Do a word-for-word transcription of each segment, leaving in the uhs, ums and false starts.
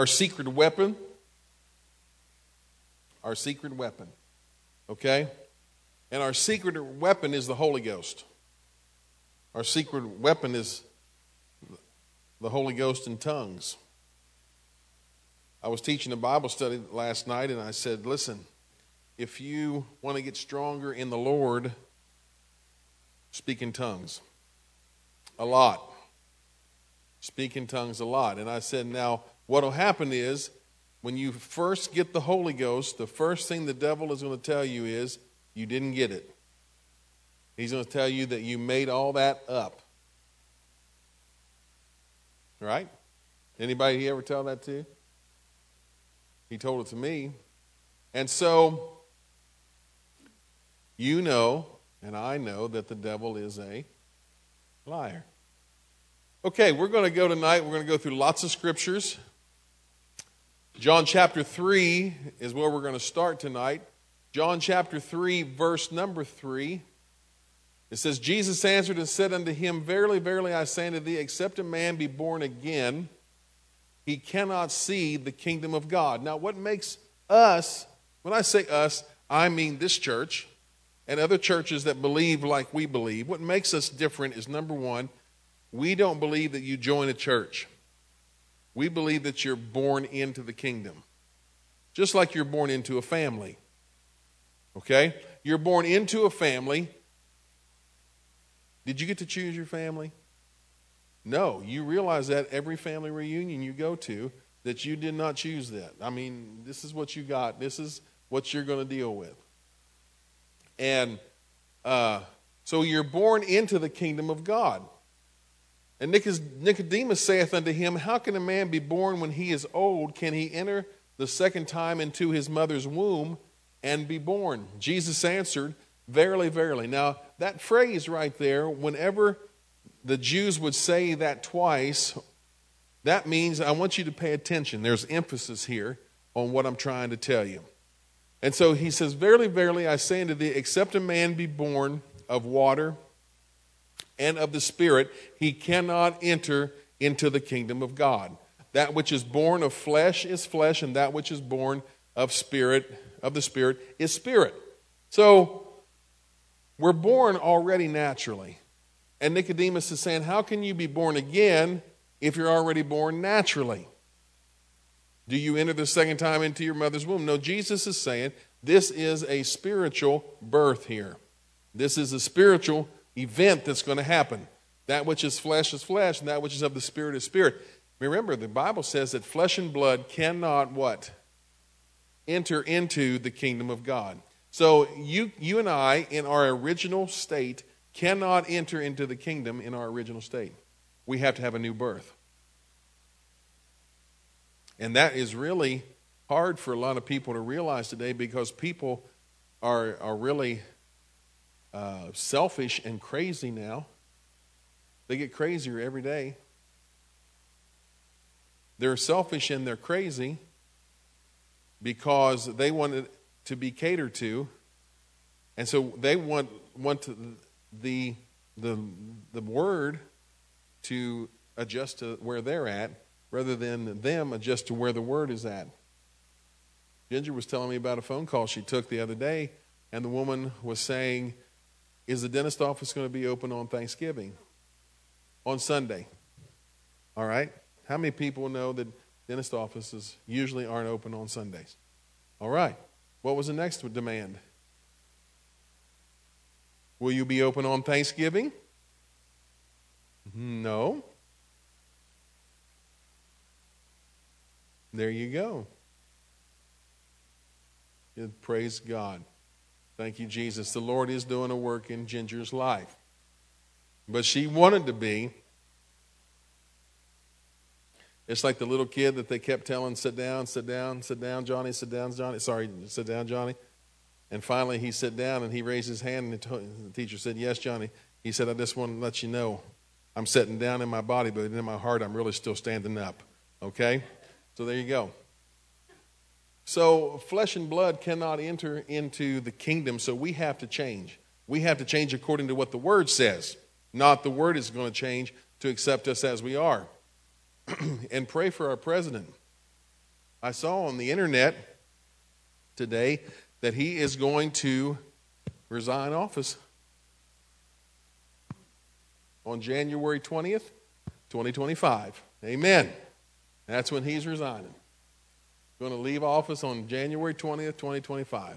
our secret weapon. Our secret weapon. Okay? And our secret weapon is the Holy Ghost. Our secret weapon is the Holy Ghost in tongues. I was teaching a Bible study last night, and I said, listen, if you want to get stronger in the Lord, speak in tongues a lot. Speak in tongues a lot. And I said, now, what will happen is, when you first get the Holy Ghost, the first thing the devil is going to tell you is, you didn't get it. He's going to tell you that you made all that up. Right? Anybody he ever tell that to? He told it to me. And so, you know, and I know that the devil is a liar. Okay, we're going to go tonight, we're going to go through lots of scriptures. John chapter three is where we're going to start tonight. John chapter three, verse number three. It says, Jesus answered and said unto him, verily, verily, I say unto thee, except a man be born again, he cannot see the kingdom of God. Now, what makes us, when I say us, I mean this church and other churches that believe like we believe. What makes us different is, number one, we don't believe that you join a church. We believe that you're born into the kingdom, just like you're born into a family. Okay? You're born into a family. Did you get to choose your family? No. You realize that every family reunion you go to, that you did not choose that. I mean, this is what you got. This is what you're going to deal with. And uh, so you're born into the kingdom of God. And Nicodemus saith unto him, how can a man be born when he is old? Can he enter the second time into his mother's womb and be born? Jesus answered, verily, verily. Now, that phrase right there, whenever the Jews would say that twice, that means I want you to pay attention. There's emphasis here on what I'm trying to tell you. And so he says, verily, verily, I say unto thee, except a man be born of water and of the Spirit, he cannot enter into the kingdom of God. That which is born of flesh is flesh, and that which is born of spirit, of the Spirit, is spirit. So we're born already naturally. And Nicodemus is saying, how can you be born again if you're already born naturally? Do you enter the second time into your mother's womb? No, Jesus is saying this is a spiritual birth here. This is a spiritual birth event that's going to happen. That which is flesh is flesh, and that which is of the Spirit is spirit. Remember, the Bible says that flesh and blood cannot what? Enter into the kingdom of God. So you you and I, in our original state, cannot enter into the kingdom in our original state. We have to have a new birth. And that is really hard for a lot of people to realize today, because people are are really... Uh, selfish and crazy now. They get crazier every day. They're selfish and they're crazy because they want to be catered to, and so they want want to, the the the word to adjust to where they're at, rather than them adjust to where the word is at. Ginger was telling me about a phone call she took the other day, and the woman was saying, is the dentist office going to be open on Thanksgiving? On Sunday. All right? How many people know that dentist offices usually aren't open on Sundays? All right. What was the next demand? Will you be open on Thanksgiving? No. There you go. Praise God. Thank you, Jesus. The Lord is doing a work in Ginger's life. But she wanted to be. It's like the little kid that they kept telling, sit down, sit down, sit down, Johnny, sit down, Johnny. Sorry, sit down, Johnny. And finally he sat down and he raised his hand, and the, the teacher said, yes, Johnny. He said, I just want to let you know I'm sitting down in my body, but in my heart I'm really still standing up. Okay? So there you go. So flesh and blood cannot enter into the kingdom, so we have to change. We have to change according to what the Word says, not the Word is going to change to accept us as we are. And pray for our president. I saw on the internet today that he is going to resign office on January twentieth, twenty twenty-five. Amen. That's when he's resigning. Going to leave office on January twentieth, twenty twenty-five.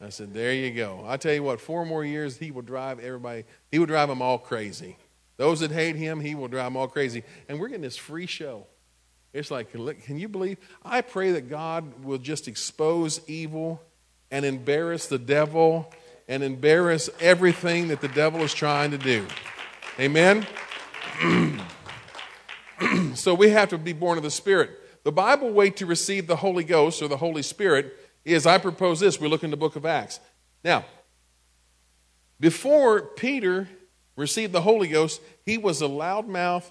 I said, there you go. I tell you what, four more years, he will drive everybody, he will drive them all crazy. Those that hate him, he will drive them all crazy. And we're getting this free show. It's like, can you believe? I pray that God will just expose evil and embarrass the devil and embarrass everything that the devil is trying to do. Amen? So we have to be born of the Spirit. The Bible way to receive the Holy Ghost or the Holy Spirit is, I propose this, we look in the book of Acts. Now, before Peter received the Holy Ghost, he was a loudmouth,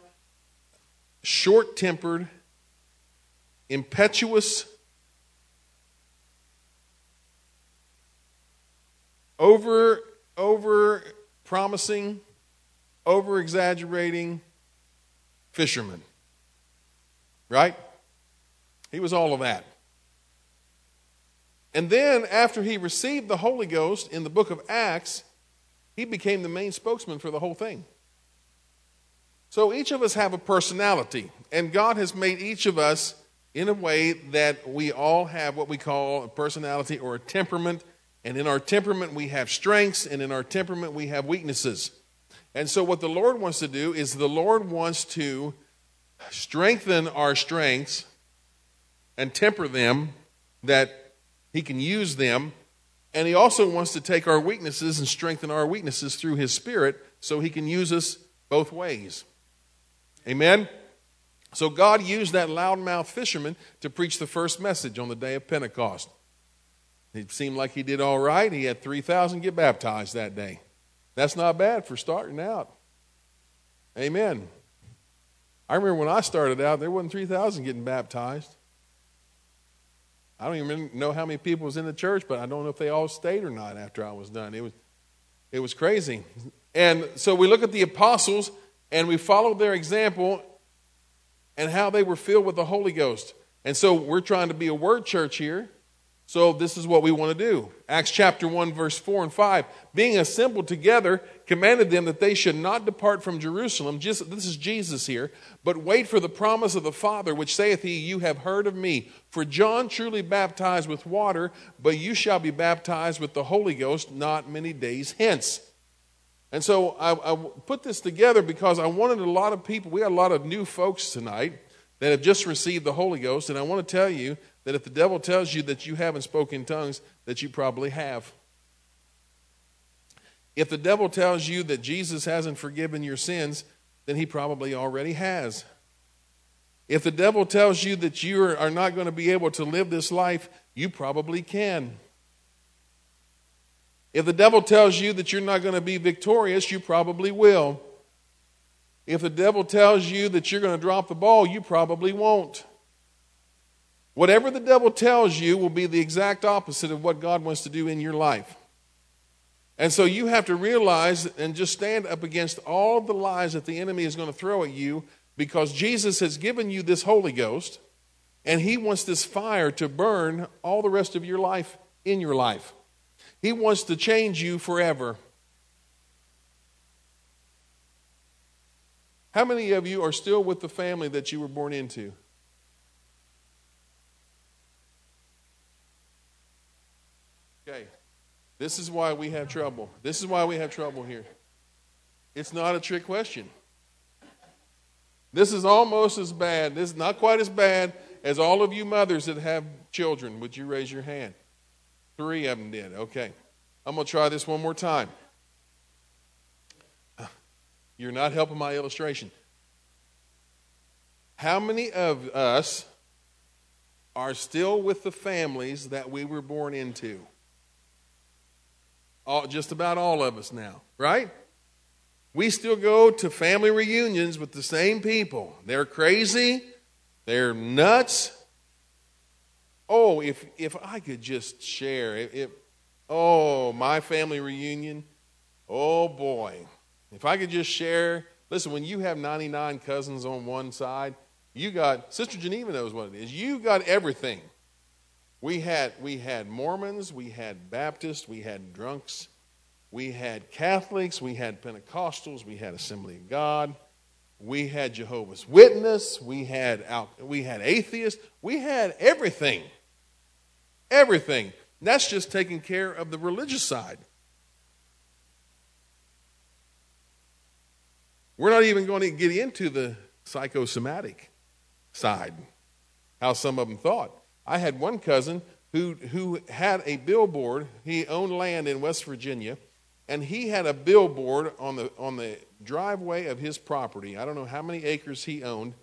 short-tempered, impetuous, over, over promising, over exaggerating fisherman. Right? He was all of that. And then after he received the Holy Ghost in the book of Acts, he became the main spokesman for the whole thing. So each of us have a personality, and God has made each of us in a way that we all have what we call a personality or a temperament, and in our temperament we have strengths, and in our temperament we have weaknesses. And so what the Lord wants to do is the Lord wants to strengthen our strengths and temper them that he can use them, and he also wants to take our weaknesses and strengthen our weaknesses through his Spirit so he can use us both ways. Amen? So God used that loudmouth fisherman to preach the first message on the day of Pentecost. It seemed like he did all right. He had three thousand get baptized that day. That's not bad for starting out. Amen. I remember when I started out, there wasn't three thousand getting baptized. I don't even know how many people was in the church, but I don't know if they all stayed or not after I was done. It was, it was crazy. And so we look at the apostles, and we follow their example and how they were filled with the Holy Ghost. And so we're trying to be a word church here, so this is what we want to do. Acts chapter one, verse four and five. Being assembled together, commanded them that they should not depart from Jerusalem. Just, this is Jesus here. But wait for the promise of the Father, which saith he, you have heard of me. For John truly baptized with water, but you shall be baptized with the Holy Ghost not many days hence. And so I, I put this together because I wanted a lot of people, we got a lot of new folks tonight that have just received the Holy Ghost, and I want to tell you that if the devil tells you that you haven't spoken in tongues, that you probably have. If the devil tells you that Jesus hasn't forgiven your sins, then he probably already has. If the devil tells you that you are not going to be able to live this life, you probably can. If the devil tells you that you're not going to be victorious, you probably will. If the devil tells you that you're going to drop the ball, you probably won't. Whatever the devil tells you will be the exact opposite of what God wants to do in your life. And so you have to realize and just stand up against all the lies that the enemy is going to throw at you, because Jesus has given you this Holy Ghost, and he wants this fire to burn all the rest of your life in your life. He wants to change you forever. How many of you are still with the family that you were born into? Okay. This is why we have trouble. This is why we have trouble here. It's not a trick question. This is almost as bad. This is not quite as bad as all of you mothers that have children. Would you raise your hand? Three of them did. Okay. I'm going to try this one more time. You're not helping my illustration. How many of us are still with the families that we were born into? All, just about all of us now, right? We still go to family reunions with the same people. They're crazy. They're nuts. Oh, if if I could just share it, it, oh, my family reunion, oh boy. If I could just share, listen, when you have ninety-nine cousins on one side, You got, Sister Geneva knows what it is. You got everything. We had we had Mormons, we had Baptists, we had drunks, we had Catholics, we had Pentecostals, we had Assembly of God, we had Jehovah's Witness, we had out, we had atheists, we had everything. Everything. And that's just taking care of the religious side. We're not even going to get into the psychosomatic side, how some of them thought. I had one cousin who who had a billboard. He owned land in West Virginia, and he had a billboard on the on the driveway of his property. I don't know how many acres he owned,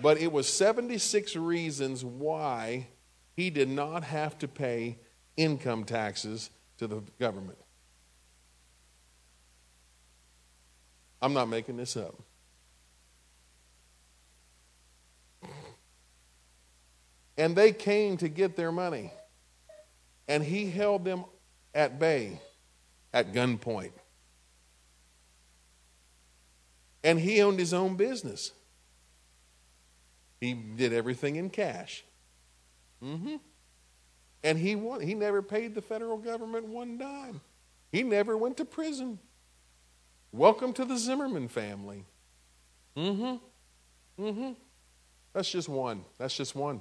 but it was seventy-six reasons why he did not have to pay income taxes to the government. I'm not making this up. And they came to get their money. And he held them at bay, at gunpoint. And he owned his own business. He did everything in cash. Mm-hmm. And he won. He never paid the federal government one dime. He never went to prison. Welcome to the Zimmerman family. Mm-hmm. Mm-hmm. That's just one. That's just one.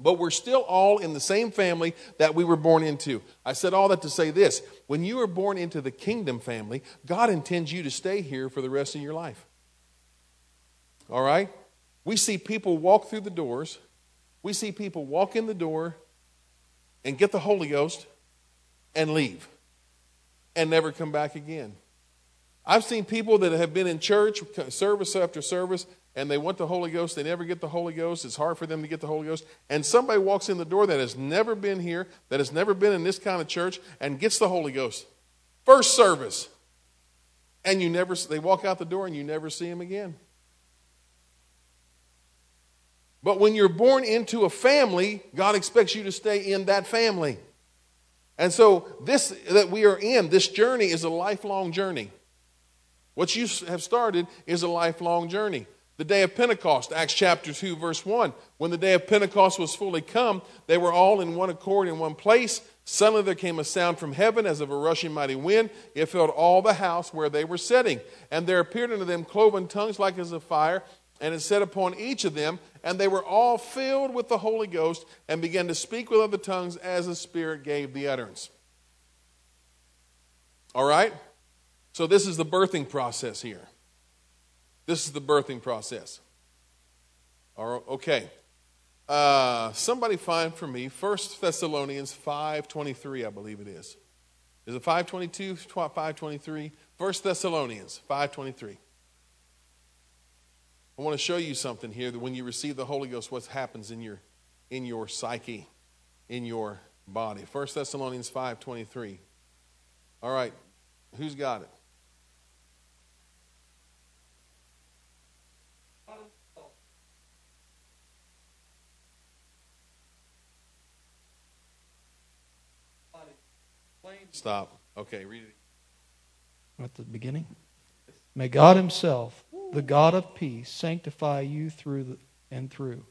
But we're still all in the same family that we were born into. I said all that to say this. When you are born into the kingdom family, God intends you to stay here for the rest of your life. All right? We see people walk through the doors. We see people walk in the door and get the Holy Ghost and leave and never come back again. I've seen people that have been in church, service after service, and they want the Holy Ghost. They never get the Holy Ghost. It's hard for them to get the Holy Ghost. And somebody walks in the door that has never been here, that has never been in this kind of church, and gets the Holy Ghost. First service. And you never, they walk out the door and you never see them again. But when you're born into a family, God expects you to stay in that family. And so this that we are in, this journey is a lifelong journey. What you have started is a lifelong journey. The day of Pentecost, Acts chapter two, verse one. When the day of Pentecost was fully come, they were all in one accord in one place. Suddenly there came a sound from heaven as of a rushing mighty wind. It filled all the house where they were sitting. And there appeared unto them cloven tongues like as of fire, and it set upon each of them. And they were all filled with the Holy Ghost and began to speak with other tongues as the Spirit gave the utterance. All right? So this is the birthing process here. This is the birthing process. All right, okay. Uh, somebody find for me First Thessalonians five twenty-three, I believe it is. Is it five twenty-two, five twenty-three? First Thessalonians five twenty-three. I want to show you something here that when you receive the Holy Ghost, what happens in your in your psyche, in your body. First Thessalonians five twenty-three. All right. Who's got it? Stop. Okay, read it. At the beginning. May God himself, the God of peace, sanctify you through the, and through.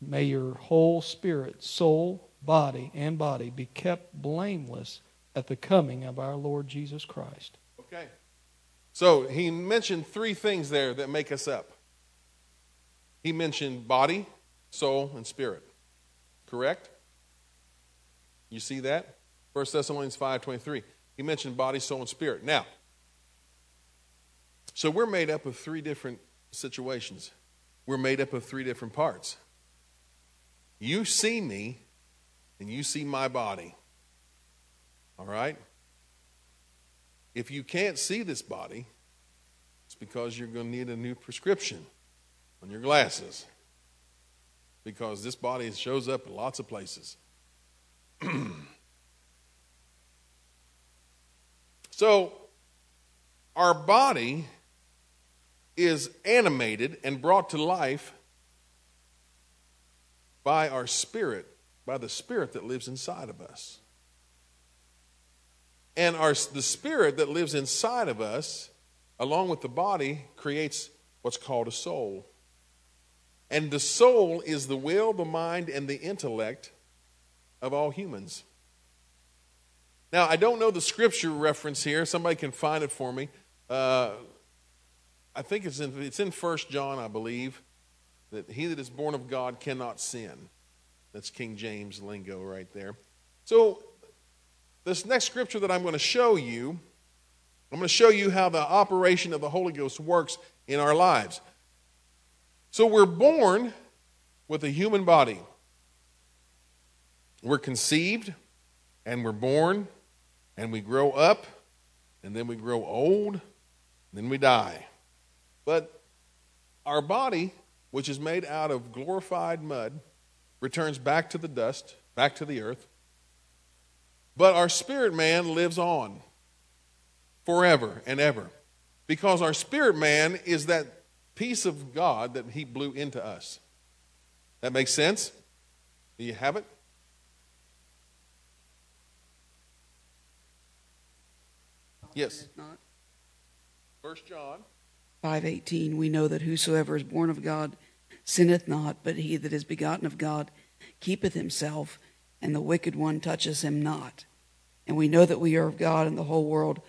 May your whole spirit, soul, body, and body be kept blameless at the coming of our Lord Jesus Christ. Okay. So he mentioned three things there that make us up. He mentioned body, soul, and spirit. Correct? You see that? First Thessalonians five twenty-three. He mentioned body, soul, and spirit. Now, so we're made up of three different situations. We're made up of three different parts. You see me, and you see my body. All right? If you can't see this body, it's because you're going to need a new prescription on your glasses, because this body shows up in lots of places. So, our body is animated and brought to life by our spirit, by the spirit that lives inside of us. And our, the spirit that lives inside of us, along with the body, creates what's called a soul. And the soul is the will, the mind, and the intellect of all humans. Now, I don't know the scripture reference here. Somebody can find it for me. Uh, I think it's in, it's in First John, I believe, that he that is born of God cannot sin. That's King James lingo right there. So this next scripture that I'm going to show you, I'm going to show you how the operation of the Holy Ghost works in our lives. So we're born with a human body. We're conceived, and we're born, and we grow up, and then we grow old, and then we die. But our body, which is made out of glorified mud, returns back to the dust, back to the earth. But our spirit man lives on forever and ever, because our spirit man is that piece of God that he blew into us. That makes sense? Do you have it? Yes. First John five eighteen, we know that whosoever is born of God sinneth not, but he that is begotten of God keepeth himself, and the wicked one touches him not. And we know that we are of God, and the whole world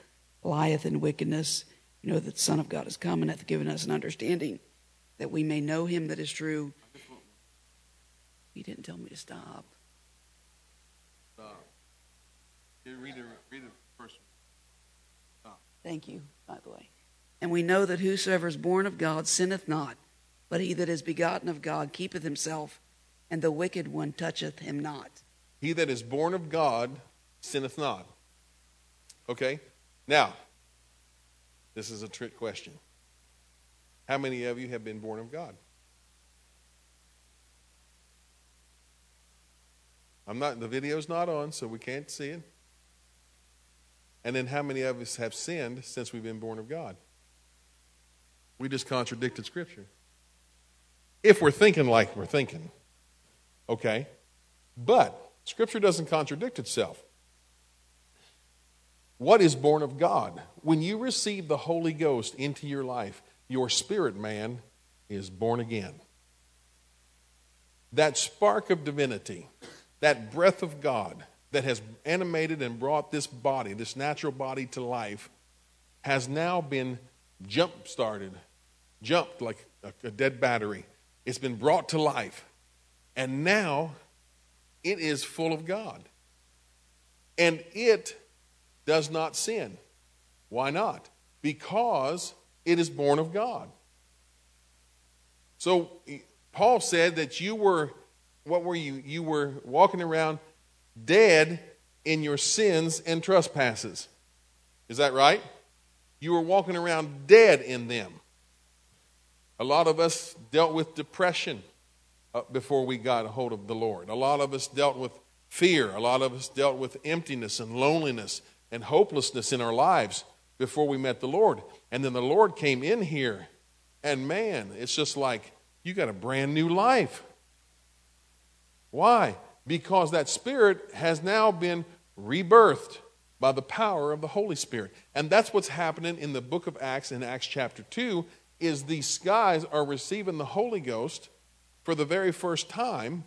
lieth in wickedness. You know that the Son of God is come and hath given us an understanding that we may know him that is true. He didn't tell me to stop. Stop. Read the, read the first one. Stop. Thank you, by the way. And we know that whosoever is born of God sinneth not, but he that is begotten of God keepeth himself, and the wicked one toucheth him not. He that is born of God sinneth not. Okay? Now, this is a trick question. How many of you have been born of God? I'm not, the video's not on, so we can't see it. And then how many of us have sinned since we've been born of God? We just contradicted Scripture. If we're thinking like we're thinking. Okay? But Scripture doesn't contradict itself. What is born of God? When you receive the Holy Ghost into your life, your spirit man is born again. That spark of divinity, that breath of God that has animated and brought this body, this natural body to life, has now been jump-started, jumped like a, a dead battery. It's been brought to life, and now it is full of God. And it does not sin. Why not? Because it is born of God. So Paul said that you were, what were you? You were walking around dead in your sins and trespasses. Is that right? You were walking around dead in them. A lot of us dealt with depression before we got a hold of the Lord. A lot of us dealt with fear. A lot of us dealt with emptiness and loneliness and hopelessness in our lives before we met the Lord. And then the Lord came in here, and man, it's just like you got a brand new life. Why? Because that spirit has now been rebirthed by the power of the Holy Spirit. And that's what's happening in the book of Acts, in Acts chapter two, is these guys are receiving the Holy Ghost for the very first time.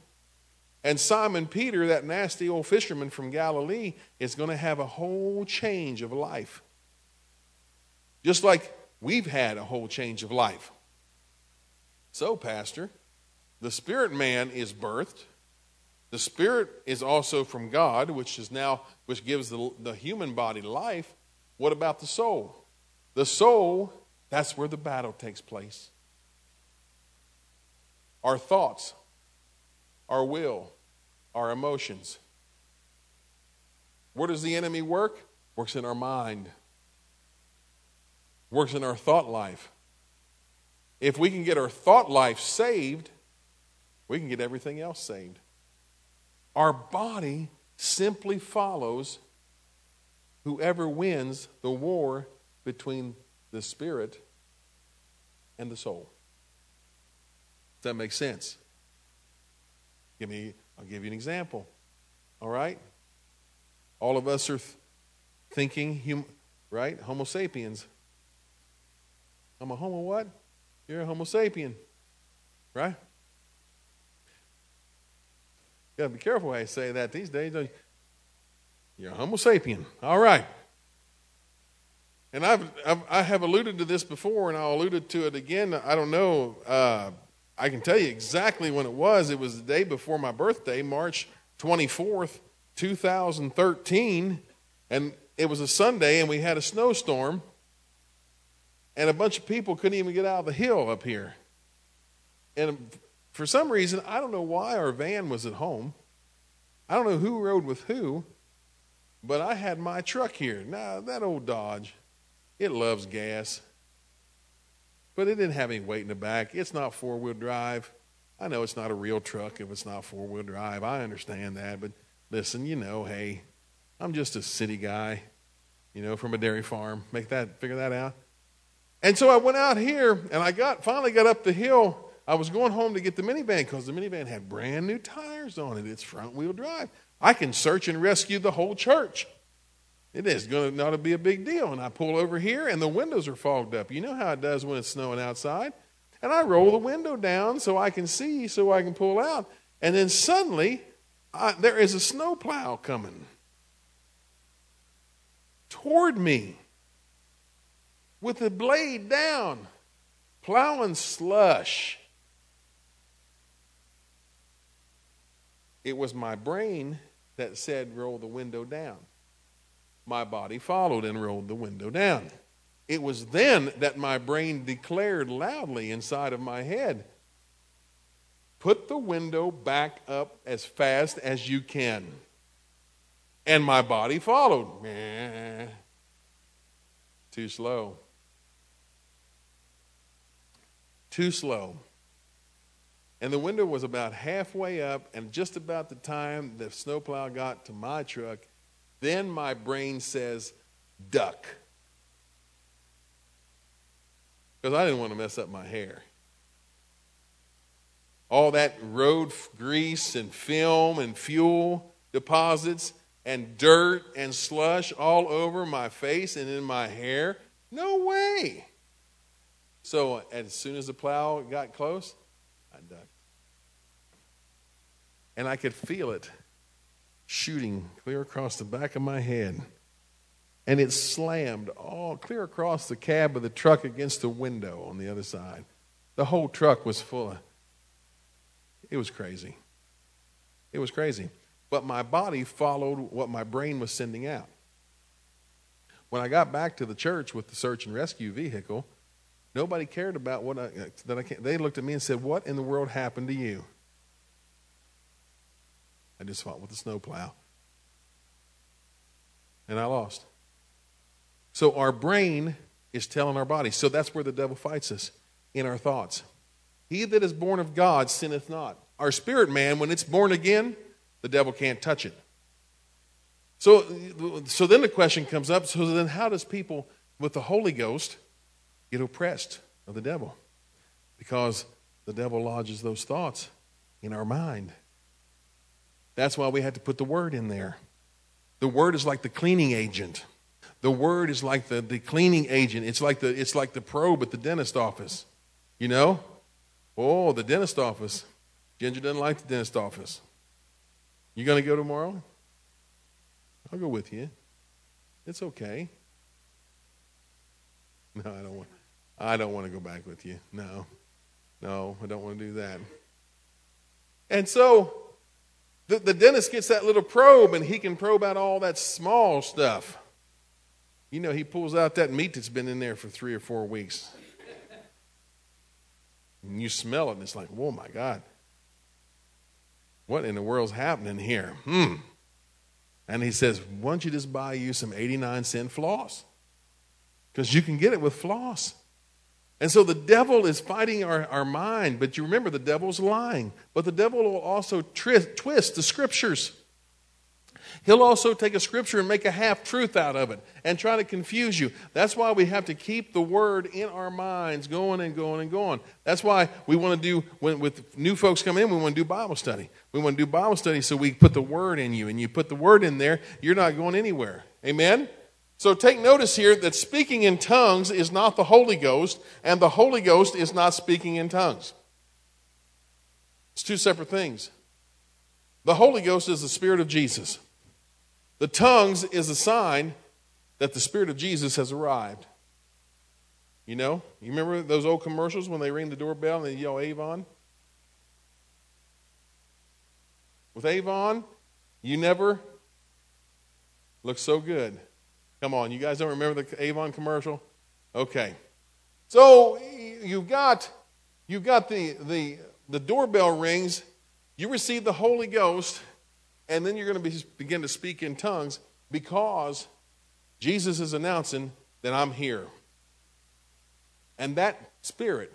And Simon Peter, that nasty old fisherman from Galilee, is going to have a whole change of life. Just like we've had a whole change of life. So, Pastor, the spirit man is birthed. The spirit is also from God, which is now, which gives the, the human body life. What about the soul? The soul, that's where the battle takes place. Our thoughts, our will, our emotions. Where does the enemy work? Works in our mind. Works in our thought life. If we can get our thought life saved, we can get everything else saved. Our body simply follows whoever wins the war between the spirit and the soul. Does that make sense? Give me, I'll give you an example. All right? All of us are th- thinking, hum- right? Homo sapiens. I'm a homo what? You're a homo sapien, right? Got to be careful how you say that these days. Don't you? You're a homo sapien. All right. And I've, I've, I have alluded to this before, and I'll allude to it again. I don't know. Uh, I can tell you exactly when it was. It was the day before my birthday, March twenty-fourth, two thousand thirteen. And it was a Sunday, and we had a snowstorm. And a bunch of people couldn't even get out of the hill up here. And for some reason, I don't know why our van was at home. I don't know who rode with who. But I had my truck here. Now, that old Dodge, it loves gas. But it didn't have any weight in the back. It's not four-wheel drive. I know it's not a real truck if it's not four-wheel drive. I understand that. But listen, you know, hey, I'm just a city guy, you know, from a dairy farm. Make that, figure that out. And so I went out here, and I got finally got up the hill. I was going home to get the minivan because the minivan had brand new tires on it. It's front-wheel drive. I can search and rescue the whole church. It is going to not be a big deal. And I pull over here, and the windows are fogged up. You know how it does when it's snowing outside. And I roll the window down so I can see, so I can pull out. And then suddenly, I, there is a snowplow coming toward me with the blade down, plowing slush. It was my brain that said, roll the window down. My body followed and rolled the window down. It was then that my brain declared loudly inside of my head, put the window back up as fast as you can. And my body followed. Meh. Too slow. Too slow. And the window was about halfway up, and just about the time the snowplow got to my truck, then my brain says, duck. Because I didn't want to mess up my hair. All that road grease and film and fuel deposits and dirt and slush all over my face and in my hair. No way. So as soon as the plow got close, I ducked. And I could feel it shooting clear across the back of my head. And it slammed all clear across the cab of the truck against the window on the other side. The whole truck was full of... It was crazy. It was crazy. But my body followed what my brain was sending out. When I got back to the church with the search and rescue vehicle, nobody cared about what I, that I can't. They looked at me and said, what in the world happened to you? I just fought with the snowplow. And I lost. So our brain is telling our body. So that's where the devil fights us, in our thoughts. He that is born of God sinneth not. Our spirit man, when it's born again, the devil can't touch it. So, so then the question comes up, so then how does people with the Holy Ghost get oppressed of the devil? Because the devil lodges those thoughts in our mind. That's why we had to put the word in there. The word is like the cleaning agent. The word is like the, the cleaning agent. It's like the it's like the probe at the dentist office. You know? Oh, the dentist office. Ginger doesn't like the dentist office. You gonna go tomorrow? I'll go with you. It's okay. No, I don't want I don't want to go back with you. No, no, I don't want to do that. And so the, the dentist gets that little probe, and he can probe out all that small stuff. You know, he pulls out that meat that's been in there for three or four weeks. And you smell it, and it's like, whoa, my God. What in the world's happening here? Hmm. And he says, why don't you just buy you some eighty-nine cent floss? Because you can get it with floss. And so the devil is fighting our, our mind. But you remember, the devil's lying. But the devil will also tri- twist the scriptures. He'll also take a scripture and make a half-truth out of it and try to confuse you. That's why we have to keep the word in our minds going and going and going. That's why we want to do, when, with new folks coming in, we want to do Bible study. We want to do Bible study so we put the word in you. And you put the word in there, you're not going anywhere. Amen? So take notice here that speaking in tongues is not the Holy Ghost, and the Holy Ghost is not speaking in tongues. It's two separate things. The Holy Ghost is the Spirit of Jesus. The tongues is a sign that the Spirit of Jesus has arrived. You know, you remember those old commercials when they ring the doorbell and they yell Avon? With Avon, you never look so good. Come on, you guys don't remember the Avon commercial? Okay. So you've got, you've got the, the, the doorbell rings, you receive the Holy Ghost, and then you're going to be, begin to speak in tongues because Jesus is announcing that I'm here. And that Spirit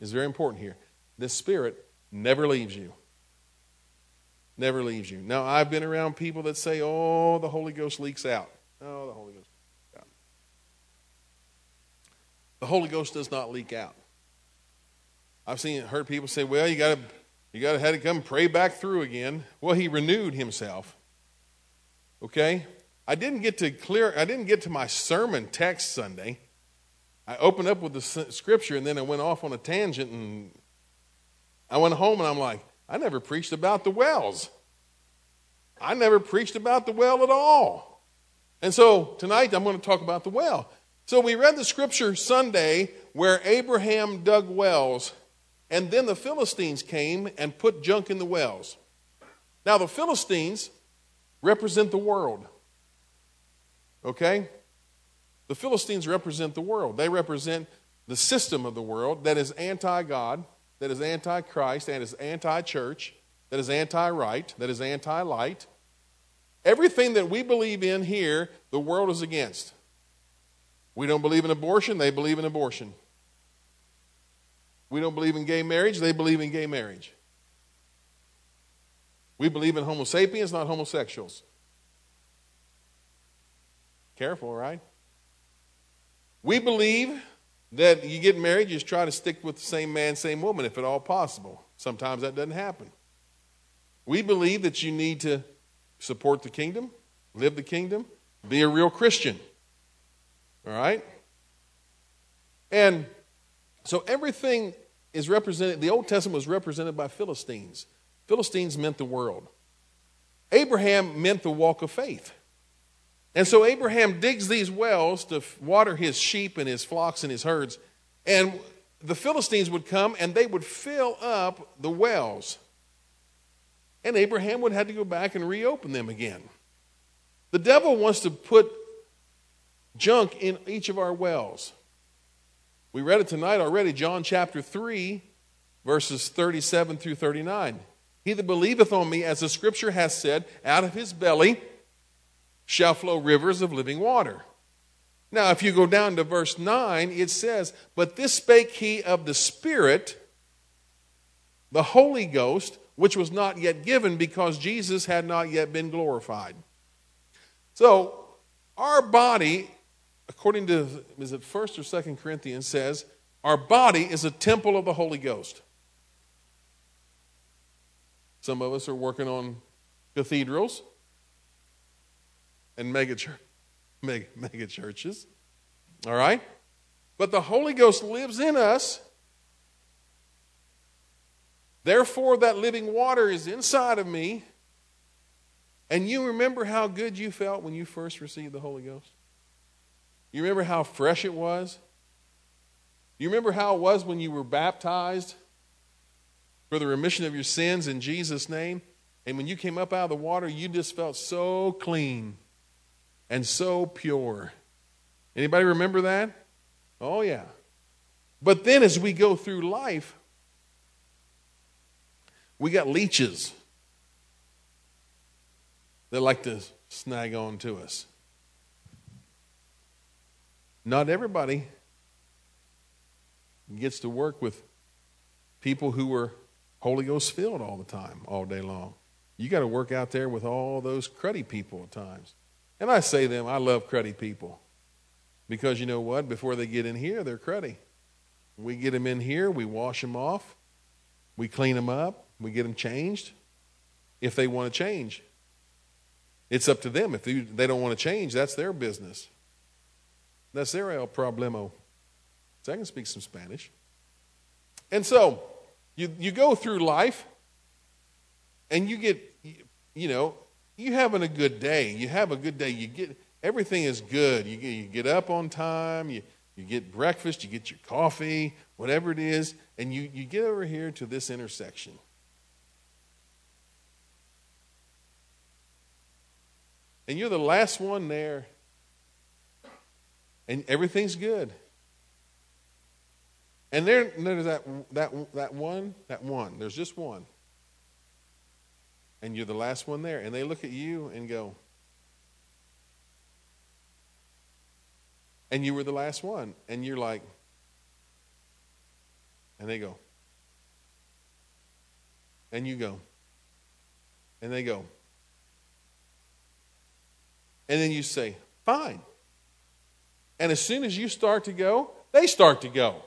is very important here. This Spirit never leaves you. Never leaves you. Now, I've been around people that say, oh, the Holy Ghost leaks out. Oh, the Holy Ghost leaks out. The Holy Ghost does not leak out. I've seen heard people say, well, you got to you got to have to come pray back through again. Well, he renewed himself. Okay? I didn't get to clear I didn't get to my sermon text Sunday. I opened up with the scripture, and then I went off on a tangent, and I went home, and I'm like, I never preached about the wells. I never preached about the well at all. And so tonight I'm going to talk about the well. So we read the scripture Sunday where Abraham dug wells, and then the Philistines came and put junk in the wells. Now the Philistines represent the world, okay? The Philistines represent the world. They represent the system of the world that is anti-God, that is anti-Christ, that is anti-church, that is anti-right, that is anti-light. Everything that we believe in here, the world is against. We don't believe in abortion, they believe in abortion. We don't believe in gay marriage, they believe in gay marriage. We believe in homo sapiens, not homosexuals. Careful, right? We believe that you get married, you just try to stick with the same man, same woman, if at all possible. Sometimes that doesn't happen. We believe that you need to support the kingdom, live the kingdom, be a real Christian. All right? And so everything is represented, the Old Testament was represented by Philistines. Philistines meant the world. Abraham meant the walk of faith. And so Abraham digs these wells to water his sheep and his flocks and his herds. And the Philistines would come and they would fill up the wells. And Abraham would have to go back and reopen them again. The devil wants to put junk in each of our wells. We read it tonight already, John chapter three, verses thirty-seven through thirty-nine. He that believeth on me, as the scripture hath said, out of his belly shall flow rivers of living water. Now, if you go down to verse nine, it says, but this spake he of the Spirit, the Holy Ghost, which was not yet given, because Jesus had not yet been glorified. So, our body, according to, is it First or Second Corinthians, says, our body is a temple of the Holy Ghost. Some of us are working on cathedrals and mega, church, mega, mega churches, all right? But the Holy Ghost lives in us. Therefore, that living water is inside of me. And you remember how good you felt when you first received the Holy Ghost? You remember how fresh it was? You remember how it was when you were baptized for the remission of your sins in Jesus' name? And when you came up out of the water, you just felt so clean and so pure. Anybody remember that? Oh, yeah. But then as we go through life, we got leeches that like to snag on to us. Not everybody gets to work with people who were Holy Ghost filled all the time, all day long. You got to work out there with all those cruddy people at times. And I say them, I love cruddy people. Because you know what? Before they get in here, they're cruddy. We get them in here, we wash them off, we clean them up, we get them changed. If they want to change, it's up to them. If they, they don't want to change, that's their business. That's their el problema. So I can speak some Spanish. And so, you, you go through life, and you get, you know, you're having a good day. You have a good day. You get, everything is good. You get, you get up on time. You, you get breakfast. You get your coffee, whatever it is. And you, you get over here to this intersection. And you're the last one there. And everything's good. And there, there's that that that one, that one. There's just one. And you're the last one there. And they look at you and go. And you were the last one. And you're like. And they go. And you go. And they go. And then you say, fine. And as soon as you start to go, they start to go.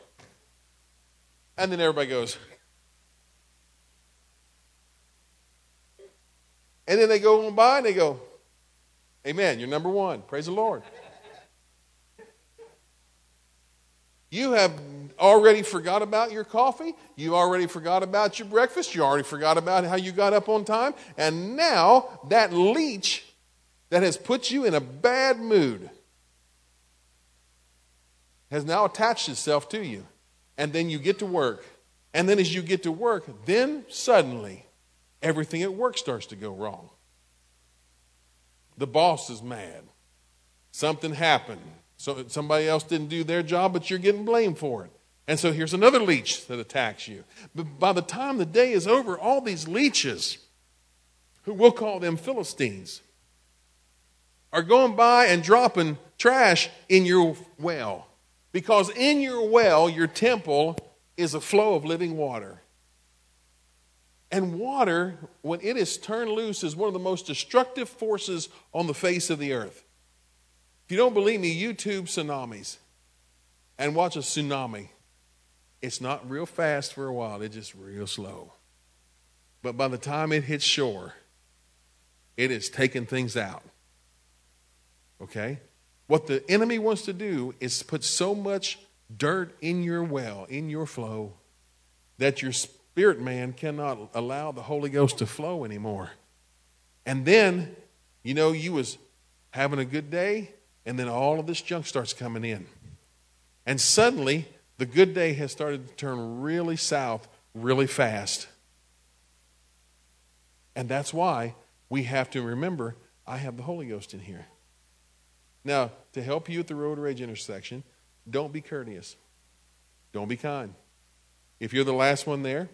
And then everybody goes. And then they go on by and they go, amen, you're number one. Praise the Lord. You have already forgot about your coffee. You already forgot about your breakfast. You already forgot about how you got up on time. And now that leech that has put you in a bad mood has now attached itself to you. And then you get to work. And then as you get to work, then suddenly everything at work starts to go wrong. The boss is mad. Something happened. So somebody else didn't do their job, but you're getting blamed for it. And so here's another leech that attacks you. But by the time the day is over, all these leeches, who we'll call them Philistines, are going by and dropping trash in your well. Because in your well, your temple, is a flow of living water. And water, when it is turned loose, is one of the most destructive forces on the face of the earth. If you don't believe me, YouTube tsunamis. And watch a tsunami. It's not real fast for a while. It's just real slow. But by the time it hits shore, it is taking things out. Okay? What the enemy wants to do is put so much dirt in your well, in your flow, that your spirit man cannot allow the Holy Ghost to flow anymore. And then, you know, you was having a good day, and then all of this junk starts coming in. And suddenly, the good day has started to turn really south, really fast. And that's why we have to remember, I have the Holy Ghost in here. Now, to help you at the road rage intersection, don't be courteous. Don't be kind. If you're the last one there,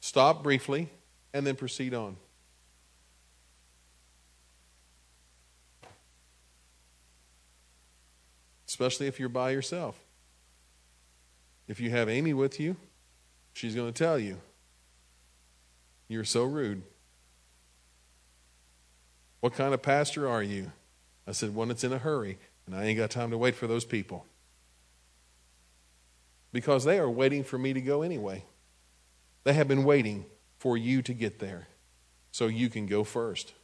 stop briefly and then proceed on. Especially if you're by yourself. If you have Amy with you, she's going to tell you, you're so rude. What kind of pastor are you? I said, one that's in a hurry, and I ain't got time to wait for those people. Because they are waiting for me to go anyway. They have been waiting for you to get there, so you can go first.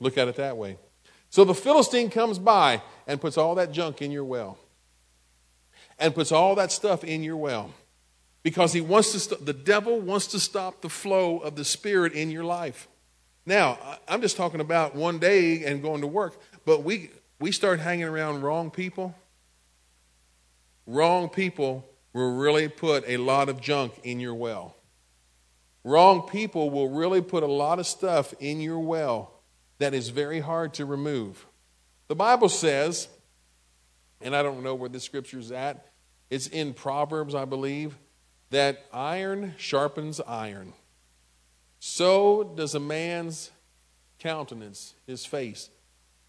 Look at it that way. So the Philistine comes by and puts all that junk in your well. And puts all that stuff in your well. Because he wants to st- the devil wants to stop the flow of the Spirit in your life. Now, I'm just talking about one day and going to work, but we we start hanging around wrong people. Wrong people will really put a lot of junk in your well. Wrong people will really put a lot of stuff in your well that is very hard to remove. The Bible says, and I don't know where this scripture is at, it's in Proverbs, I believe, that iron sharpens iron. So does a man's countenance, his face,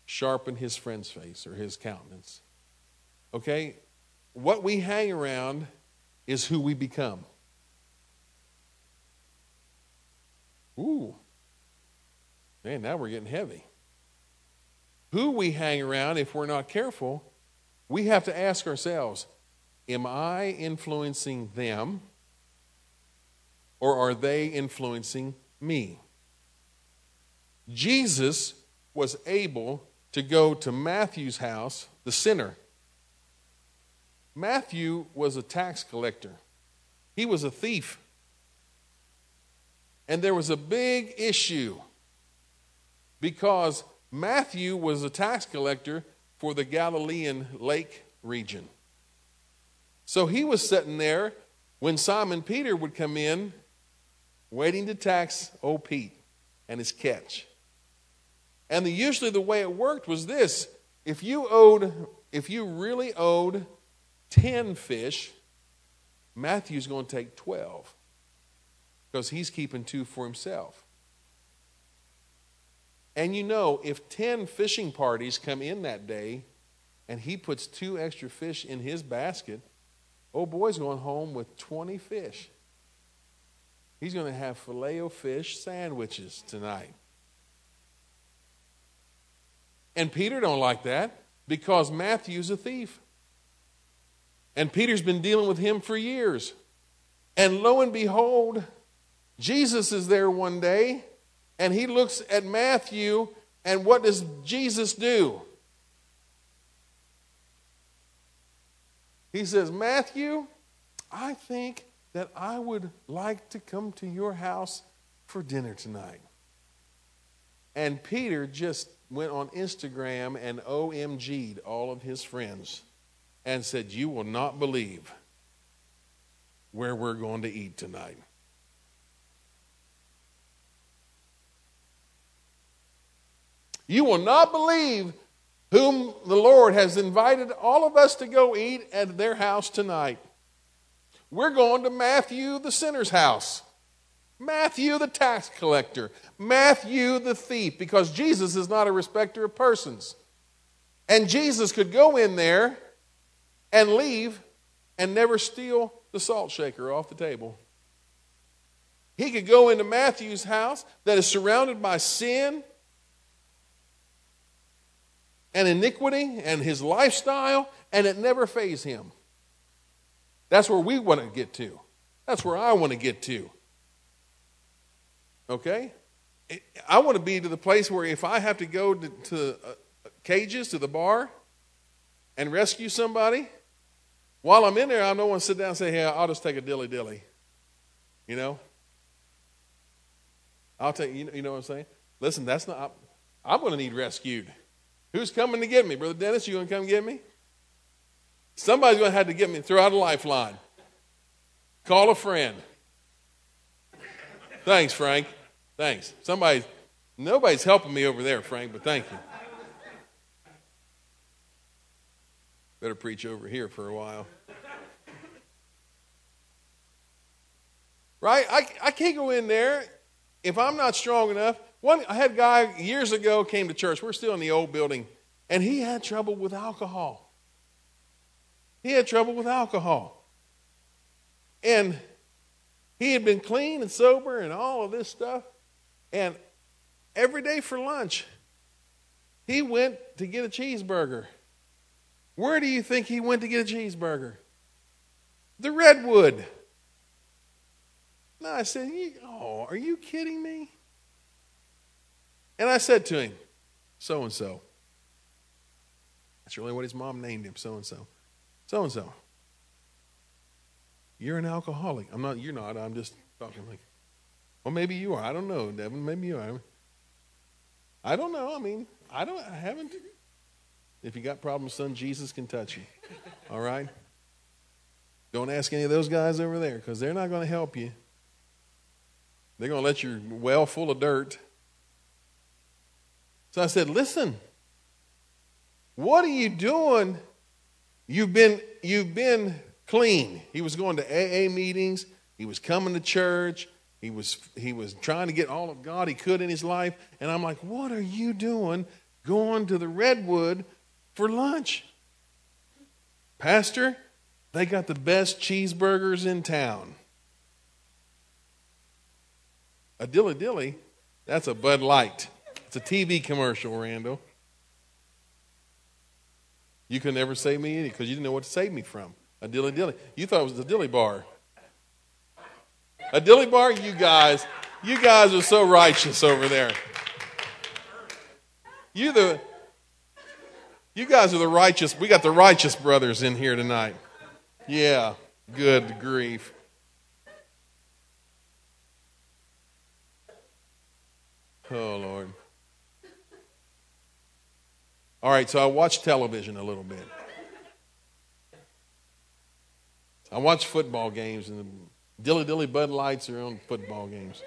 sharpen his friend's face or his countenance. Okay? What we hang around is who we become. Ooh. Man, now we're getting heavy. Who we hang around, if we're not careful, we have to ask ourselves, am I influencing them? Or are they influencing me? Jesus was able to go to Matthew's house, the sinner. Matthew was a tax collector. He was a thief. And there was a big issue because Matthew was a tax collector for the Galilean lake region. So he was sitting there when Simon Peter would come in waiting to tax old Pete and his catch. And the, usually the way it worked was this. If you owed, if you really owed ten fish, Matthew's going to take twelve because he's keeping two for himself. And you know, if ten fishing parties come in that day and he puts two extra fish in his basket, old boy's going home with twenty fish. He's going to have Filet-O-Fish sandwiches tonight. And Peter don't like that because Matthew's a thief. And Peter's been dealing with him for years. And lo and behold, Jesus is there one day, and he looks at Matthew, and what does Jesus do? He says, Matthew, I think that I would like to come to your house for dinner tonight. And Peter just went on Instagram and O M G'd all of his friends and said, you will not believe where we're going to eat tonight. You will not believe whom the Lord has invited all of us to go eat at their house tonight. We're going to Matthew the sinner's house. Matthew the tax collector. Matthew the thief. Because Jesus is not a respecter of persons. And Jesus could go in there and leave and never steal the salt shaker off the table. He could go into Matthew's house that is surrounded by sin and iniquity and his lifestyle, and it never fazed him. That's where we want to get to. That's where I want to get to. Okay? I want to be to the place where if I have to go to, to uh, cages, to the bar, and rescue somebody, while I'm in there, I don't want to sit down and say, hey, I'll just take a dilly-dilly. You know? I'll take, you know, you know what I'm saying? Listen, that's not, I'm, I'm going to need rescued. Who's coming to get me? Brother Dennis, you going to come get me? Somebody's going to have to get me, throw out a lifeline. Call a friend. Thanks, Frank. Thanks. Somebody's, nobody's helping me over there, Frank, but thank you. Better preach over here for a while. Right? I, I can't go in there if I'm not strong enough. One, I had a guy years ago came to church. We're still in the old building. And he had trouble with alcohol. He had trouble with alcohol. And he had been clean and sober and all of this stuff. And every day for lunch, he went to get a cheeseburger. Where do you think he went to get a cheeseburger? The Redwood. No, I said, oh, are you kidding me? And I said to him, so-and-so. That's really what his mom named him, so-and-so. So-and-so, you're an alcoholic. I'm not, you're not, I'm just talking like, well, maybe you are. I don't know, Devin, maybe you are. I don't know, I mean, I don't, I haven't. If you got problems, son, Jesus can touch you, all right? Don't ask any of those guys over there because they're not going to help you. They're going to let your well full of dirt. So I said, listen, what are you doing? You've been you've been clean. He was going to A A meetings. He was coming to church. He was he was trying to get all of God he could in his life. And I'm like, what are you doing going to the Redwood for lunch? Pastor, they got the best cheeseburgers in town. A dilly dilly, that's a Bud Light. It's a T V commercial, Randall. You could never save me any because you didn't know what to save me from. A dilly dilly. You thought it was a dilly bar. A dilly bar, you guys, you guys are so righteous over there. You the, you guys are the righteous. We got the righteous brothers in here tonight. Yeah, good grief. Oh, Lord. All right, so I watch television a little bit. I watch football games, and the dilly-dilly Bud Lights are on football games.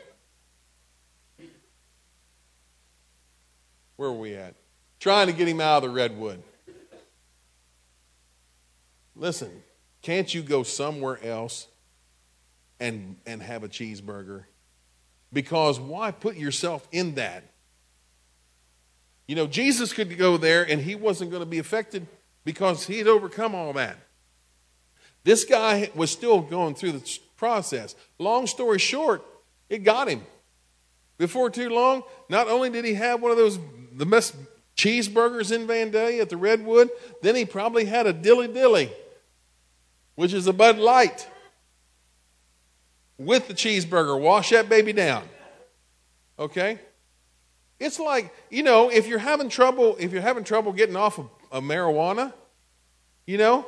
Where are we at? Trying to get him out of the Redwood. Listen, can't you go somewhere else and, and have a cheeseburger? Because why put yourself in that? You know, Jesus could go there and he wasn't going to be affected because he had overcome all that. This guy was still going through the process. Long story short, it got him. Before too long, not only did he have one of those the best cheeseburgers in Vandalia at the Redwood, then he probably had a dilly-dilly, which is a Bud Light, with the cheeseburger. Wash that baby down. Okay? It's like, you know, if you're having trouble, if you're having trouble getting off of, of marijuana, you know,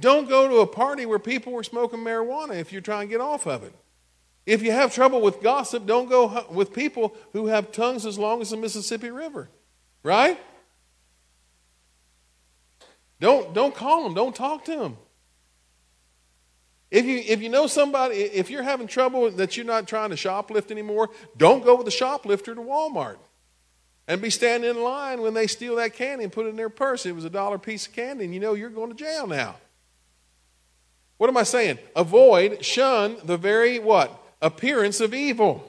don't go to a party where people were smoking marijuana if you're trying to get off of it. If you have trouble with gossip, don't go with people who have tongues as long as the Mississippi River, right? Don't don't call them. Don't talk to them. If you if you know somebody, if you're having trouble that you're not trying to shoplift anymore, don't go with the shoplifter to Walmart and be standing in line when they steal that candy and put it in their purse. It was a dollar piece of candy, and you know you're going to jail now. What am I saying? Avoid, shun the very what? Appearance of evil.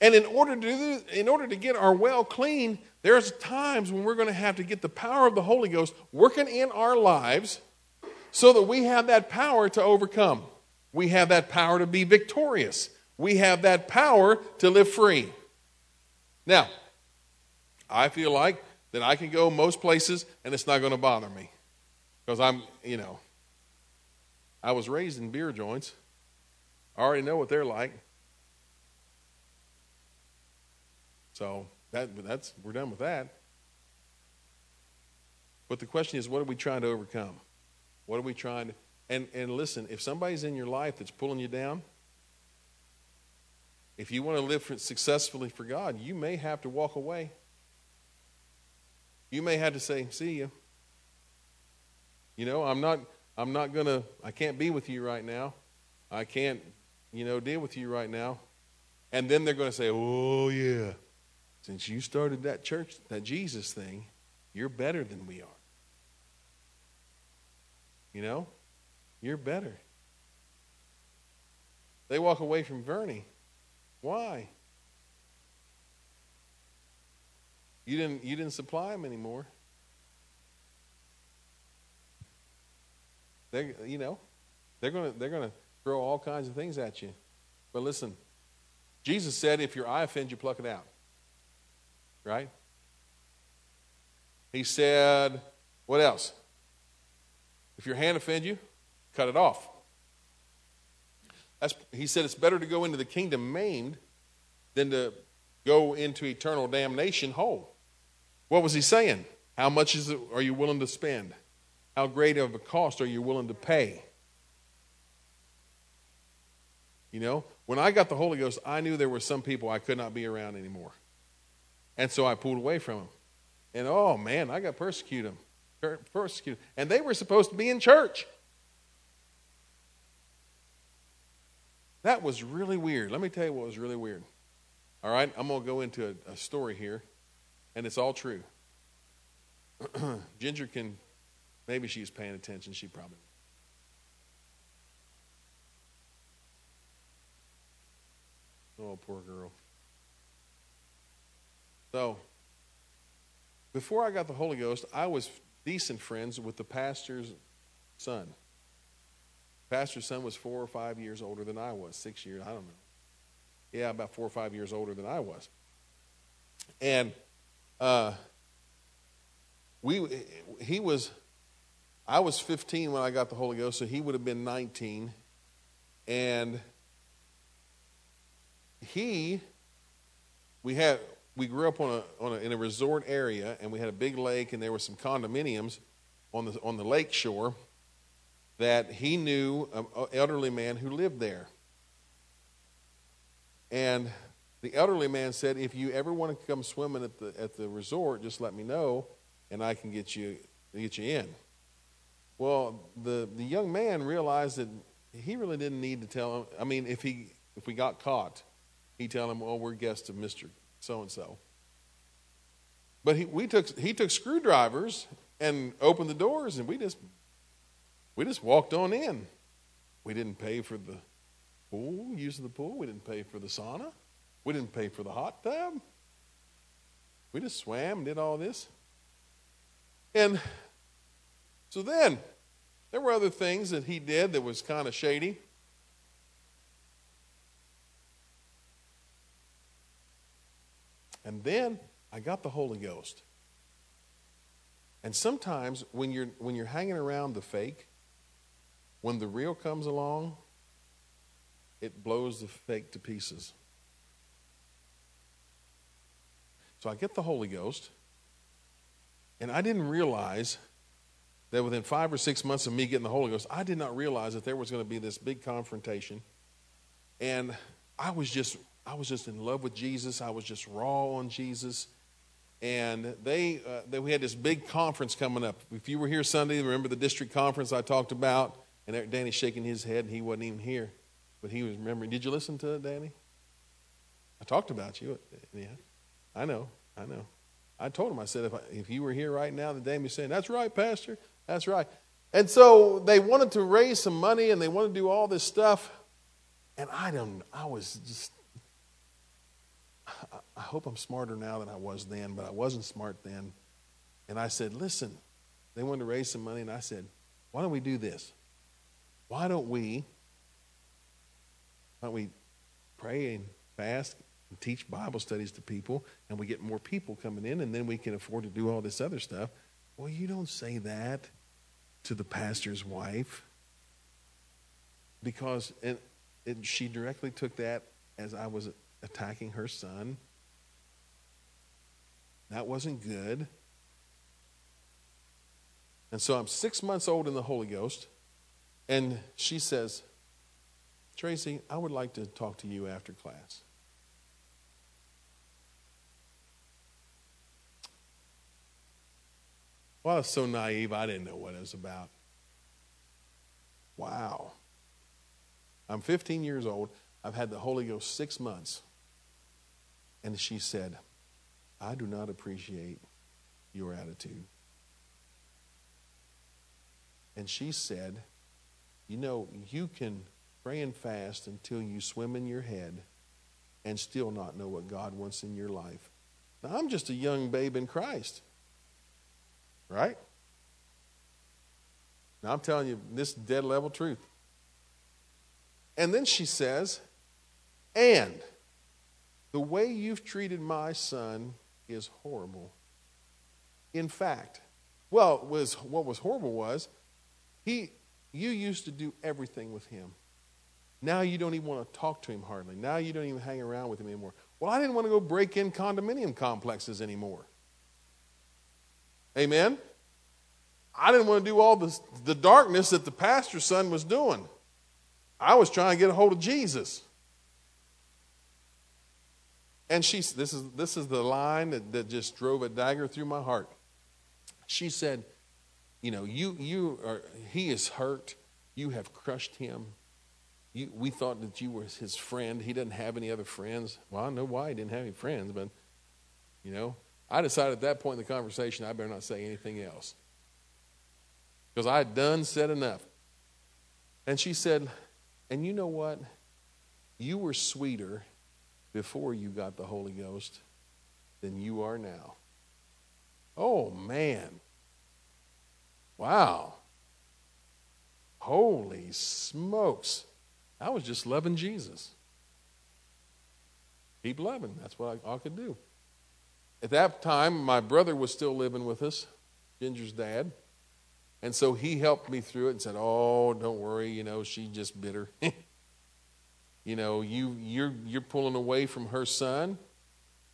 And in order to do, in order to get our well clean, there's times when we're going to have to get the power of the Holy Ghost working in our lives so that we have that power to overcome. We have that power to be victorious. We have that power to live free. Now, I feel like that I can go most places and it's not going to bother me because I'm, you know, I was raised in beer joints. I already know what they're like. So that that's we're done with that. But the question is, what are we trying to overcome? What are we trying to, and, and listen, if somebody's in your life that's pulling you down, if you want to live for, successfully for God, you may have to walk away. You may have to say, see you. You know, I'm not... I'm not going to, I can't be with you right now. I can't, you know, deal with you right now. And then they're going to say, oh, yeah, since you started that church, that Jesus thing, you're better than we are. You know, you're better. They walk away from Vernie. Why? You didn't, you didn't supply him anymore. They, you know, they're gonna they're gonna throw all kinds of things at you, but listen, Jesus said, "If your eye offends you, pluck it out." Right? He said, "What else? If your hand offends you, cut it off." That's, he said, "It's better to go into the kingdom maimed than to go into eternal damnation whole." What was he saying? How much is it, are you willing to spend? How great of a cost are you willing to pay? You know, when I got the Holy Ghost, I knew there were some people I could not be around anymore. And so I pulled away from them. And oh, man, I got persecuted. Persecuted. And they were supposed to be in church. That was really weird. Let me tell you what was really weird. All right, I'm going to go into a, a story here, and it's all true. Ginger can... Maybe she's paying attention. She probably. Oh, poor girl. So, before I got the Holy Ghost, I was decent friends with the pastor's son. The pastor's son was four or five years older than I was. Six years, I don't know. Yeah, about four or five years older than I was. And uh, we, he was... I was fifteen when I got the Holy Ghost, so he would have been nineteen. And he, we had, we grew up on a, on a in a resort area, and we had a big lake, and there were some condominiums on the on the lake shore that he knew an elderly man who lived there. And The elderly man said, if you ever want to come swimming at the at the resort, just let me know, and I can get you get you in. Well, the, the young man realized that he really didn't need to tell him. I mean, if he if we got caught, he'd tell him, well, we're guests of Mister So-and-so. But he we took he took screwdrivers and opened the doors, and we just we just walked on in. We didn't pay for the pool, use of the pool. We didn't pay for the sauna. We didn't pay for the hot tub. We just swam and did all this. And so then there were other things that he did that was kind of shady. And then I got the Holy Ghost. And sometimes when you're when you're hanging around the fake, when the real comes along, it blows the fake to pieces. So I get the Holy Ghost, and I didn't realize that within five or six months of me getting the Holy Ghost, I did not realize that there was going to be this big confrontation. And I was just I was just in love with Jesus. I was just raw on Jesus. And they, uh, they we had this big conference coming up. If you were here Sunday, remember the district conference I talked about? And Danny's shaking his head, and he wasn't even here. But he was remembering. Did you listen to it, Danny? I talked about you. Yeah. I know, I know. I told him, I said, if I, if you were here right now, the day he's saying, that's right, Pastor, that's right. And so they wanted to raise some money, and they wanted to do all this stuff. And I don't, I was just, I, I hope I'm smarter now than I was then, but I wasn't smart then. And I said, listen, they wanted to raise some money, and I said, why don't we do this? Why don't we, why don't we pray and fast, teach Bible studies to people, and we get more people coming in, and then we can afford to do all this other stuff. Well, you don't say that to the pastor's wife, because it, it, she directly took that as I was attacking her son. That wasn't good. And so I'm six months old in the Holy Ghost, and she says, Tracy, I would like to talk to you after class. Well, I was so naive, I didn't know what it was about. Wow. I'm fifteen years old. I've had the Holy Ghost six months. And she said, I do not appreciate your attitude. And she said, you know, you can pray and fast until you swim in your head and still not know what God wants in your life. Now, I'm just a young babe in Christ. Right? Now I'm telling you this dead level truth. And then she says, and the way you've treated my son is horrible. In fact, well, it was what was horrible was he you used to do everything with him. Now you don't even want to talk to him hardly. Now you don't even hang around with him anymore. Well, I didn't want to go break in condominium complexes anymore. Amen? I didn't want to do all this, the darkness that the pastor's son was doing. I was trying to get a hold of Jesus. And she, this is, this is the line that, that just drove a dagger through my heart. She said, you know, you, you are, he is hurt. You have crushed him. You, we thought that you were his friend. He doesn't have any other friends. Well, I know why he didn't have any friends, but, you know, I decided at that point in the conversation I better not say anything else because I had done said enough. And she said, and you know what? You were sweeter before you got the Holy Ghost than you are now. Oh, man. Wow. Holy smokes. I was just loving Jesus. Keep loving. That's what I, I could do. At that time, my brother was still living with us, Ginger's dad. And so he helped me through it and said, oh, don't worry, you know, she's just bitter. you know, you, you're, you're pulling away from her son,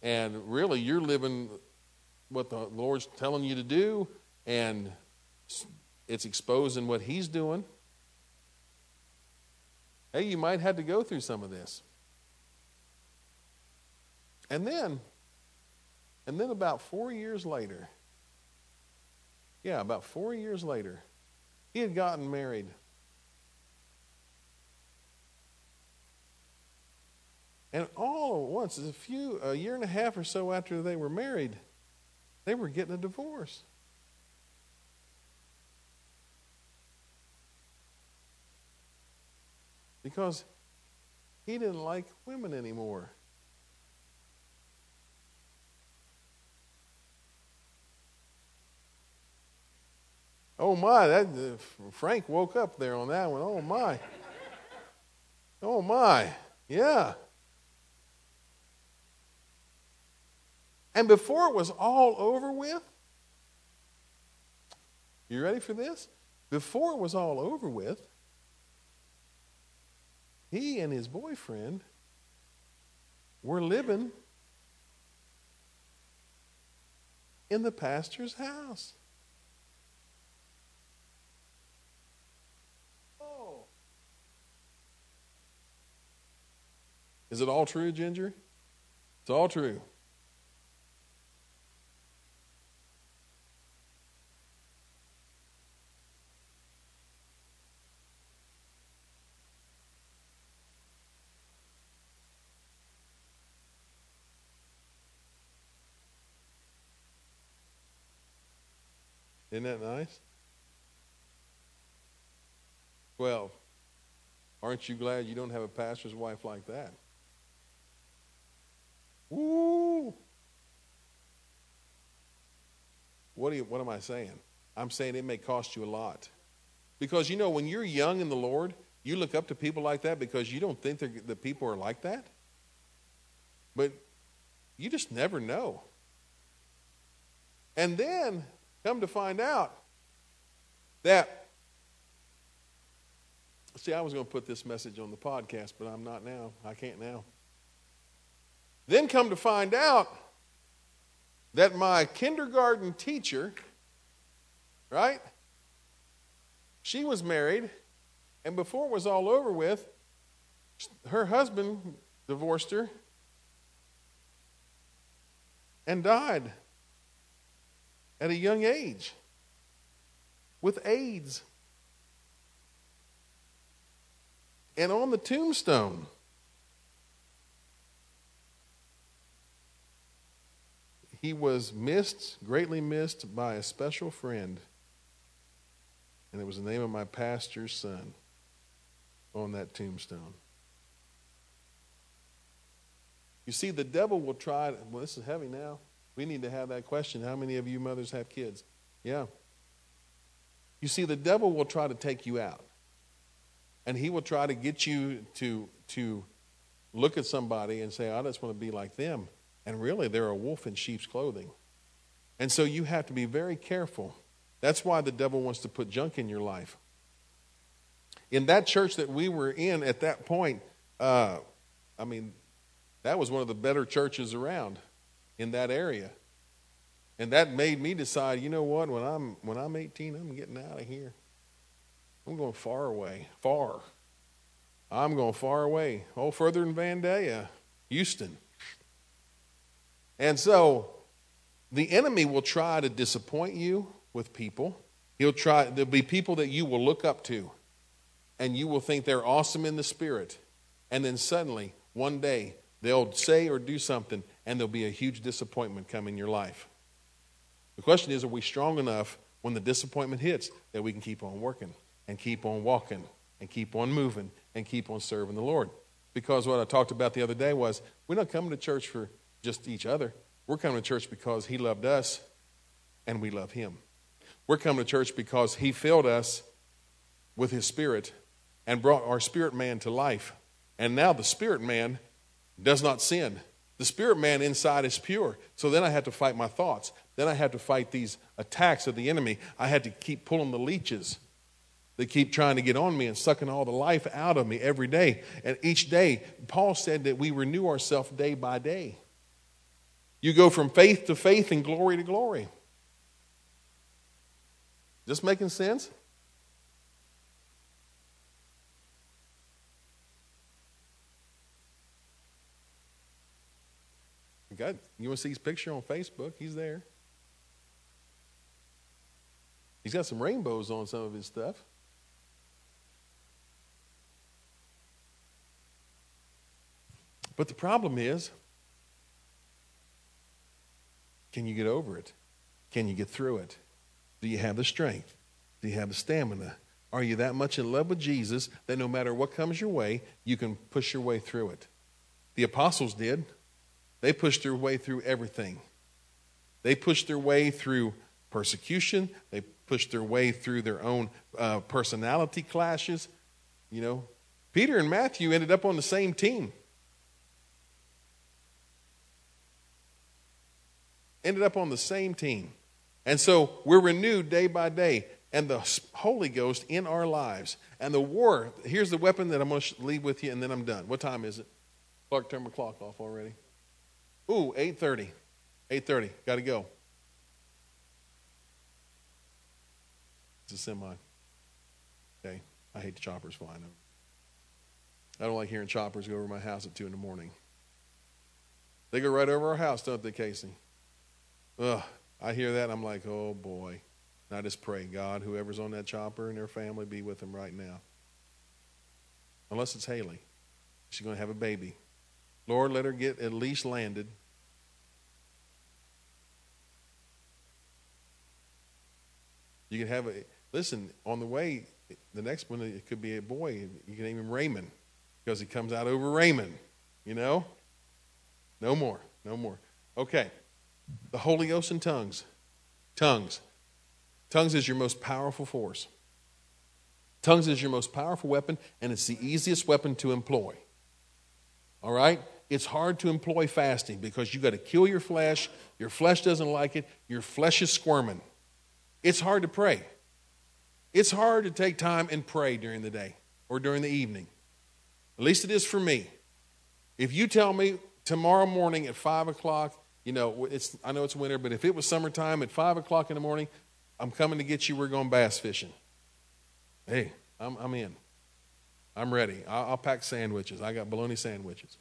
and really you're living what the Lord's telling you to do, and it's exposing what he's doing. Hey, you might have to go through some of this. And then, and then about four years later, yeah, about four years later, he had gotten married. And all at once, a few, a year and a half or so after they were married, they were getting a divorce. Because he didn't like women anymore. Oh my, that, uh, Frank woke up there on that one. Oh my. Oh my, yeah. And before it was all over with, you ready for this? Before it was all over with, he and his boyfriend were living in the pastor's house. Oh. Is it all true, Ginger? It's all true. Isn't that nice? Well, aren't you glad you don't have a pastor's wife like that? Woo! What, do you, what am I saying? I'm saying it may cost you a lot. Because, you know, when you're young in the Lord, you look up to people like that because you don't think the people are like that. But you just never know. And then come to find out that, see, I was going to put this message on the podcast, but I'm not now. I can't now. Then come to find out that my kindergarten teacher, right, she was married, and before it was all over with, her husband divorced her and died at a young age, with AIDS. And on the tombstone, he was missed, greatly missed by a special friend. And it was the name of my pastor's son on that tombstone. You see, the devil will try to, well, this is heavy now. We need to have that question. How many of you mothers have kids? Yeah. You see, the devil will try to take you out. And he will try to get you to, to look at somebody and say, I just want to be like them. And really, they're a wolf in sheep's clothing. And so you have to be very careful. That's why the devil wants to put junk in your life. In that church that we were in at that point, uh, I mean, that was one of the better churches around in that area. And that made me decide, you know what, when I'm when I'm eighteen, I'm getting out of here. I'm going far away. Far. I'm going far away. Oh, further than Vandalia, Houston. And so the enemy will try to disappoint you with people. He'll try, there'll be people that you will look up to, and you will think they're awesome in the spirit. And then suddenly, one day, they'll say or do something, and there'll be a huge disappointment come in your life. The question is, are we strong enough when the disappointment hits that we can keep on working and keep on walking and keep on moving and keep on serving the Lord? Because what I talked about the other day was, we're not coming to church for just each other. We're coming to church because he loved us and we love him. We're coming to church because he filled us with his spirit and brought our spirit man to life. And now the spirit man does not sin. The spirit man inside is pure. So then I have to fight my thoughts. Then I have to fight these attacks of the enemy. I had to keep pulling the leeches that keep trying to get on me and sucking all the life out of me every day. And each day, Paul said that we renew ourselves day by day. You go from faith to faith and glory to glory. Is this making sense? God, you want to see his picture on Facebook? He's there. He's got some rainbows on some of his stuff. But the problem is, can you get over it? Can you get through it? Do you have the strength? Do you have the stamina? Are you that much in love with Jesus that no matter what comes your way, you can push your way through it? The apostles did. They pushed their way through everything. They pushed their way through persecution. They pushed their way through their own uh, personality clashes. You know, Peter and Matthew ended up on the same team. Ended up on the same team. And so we're renewed day by day. And the Holy Ghost in our lives. And the war, here's the weapon that I'm going to leave with you, and then I'm done. What time is it? Clark, turn my clock off already. Ooh, eight thirty. eight thirty. Got to go. It's a semi. Okay. I hate the choppers flying over. I don't like hearing choppers go over my house at two in the morning. They go right over our house, don't they, Casey? Ugh. I hear that, and I'm like, oh, boy. And I just pray, God, whoever's on that chopper and their family, be with them right now. Unless it's Haley. She's going to have a baby. Lord, let her get at least landed. You can have a, listen, on the way, the next one, it could be a boy. You can name him Raymond because he comes out over Raymond, you know? No more, no more. Okay, the Holy Ghost and tongues. Tongues. Tongues is your most powerful force. Tongues is your most powerful weapon, and it's the easiest weapon to employ. All right? It's hard to employ fasting because you got to kill your flesh. Your flesh doesn't like it. Your flesh is squirming. It's hard to pray. It's hard to take time and pray during the day or during the evening. At least it is for me. If you tell me tomorrow morning at five o'clock, you know, it's, I know it's winter, but if it was summertime at five o'clock in the morning, I'm coming to get you. We're going bass fishing. Hey, I'm, I'm in. I'm ready. I'll, I'll pack sandwiches. I got bologna sandwiches.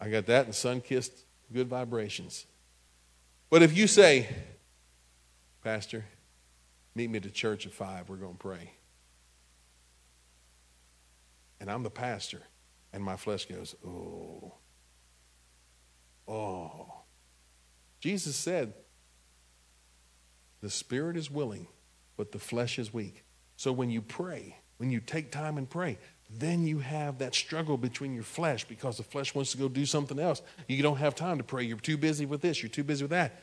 I got that and sun-kissed good vibrations. But if you say, Pastor, meet me at the church at five. We're going to pray. And I'm the pastor. And my flesh goes, oh. Oh. Jesus said, the spirit is willing, but the flesh is weak. So when you pray, when you take time and pray, then you have that struggle between your flesh because the flesh wants to go do something else. You don't have time to pray. You're too busy with this. You're too busy with that.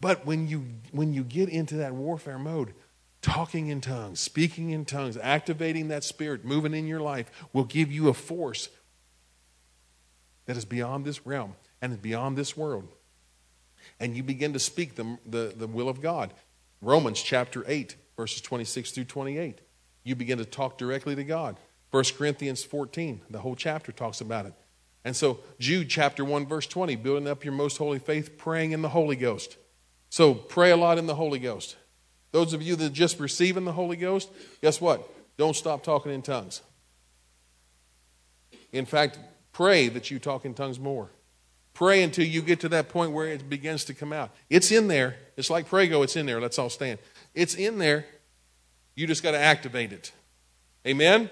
But when you when you get into that warfare mode, talking in tongues, speaking in tongues, activating that spirit, moving in your life will give you a force that is beyond this realm and is beyond this world. And you begin to speak the, the, the will of God. Romans chapter eight, verses twenty-six through twenty-eight. You begin to talk directly to God. First Corinthians fourteen, the whole chapter talks about it. And so Jude chapter one, verse twenty, building up your most holy faith, praying in the Holy Ghost. So pray a lot in the Holy Ghost. Those of you that are just receiving the Holy Ghost, guess what? Don't stop talking in tongues. In fact, pray that you talk in tongues more. Pray until you get to that point where it begins to come out. It's in there. It's like Prego. It's in there. Let's all stand. It's in there. You just got to activate it. Amen?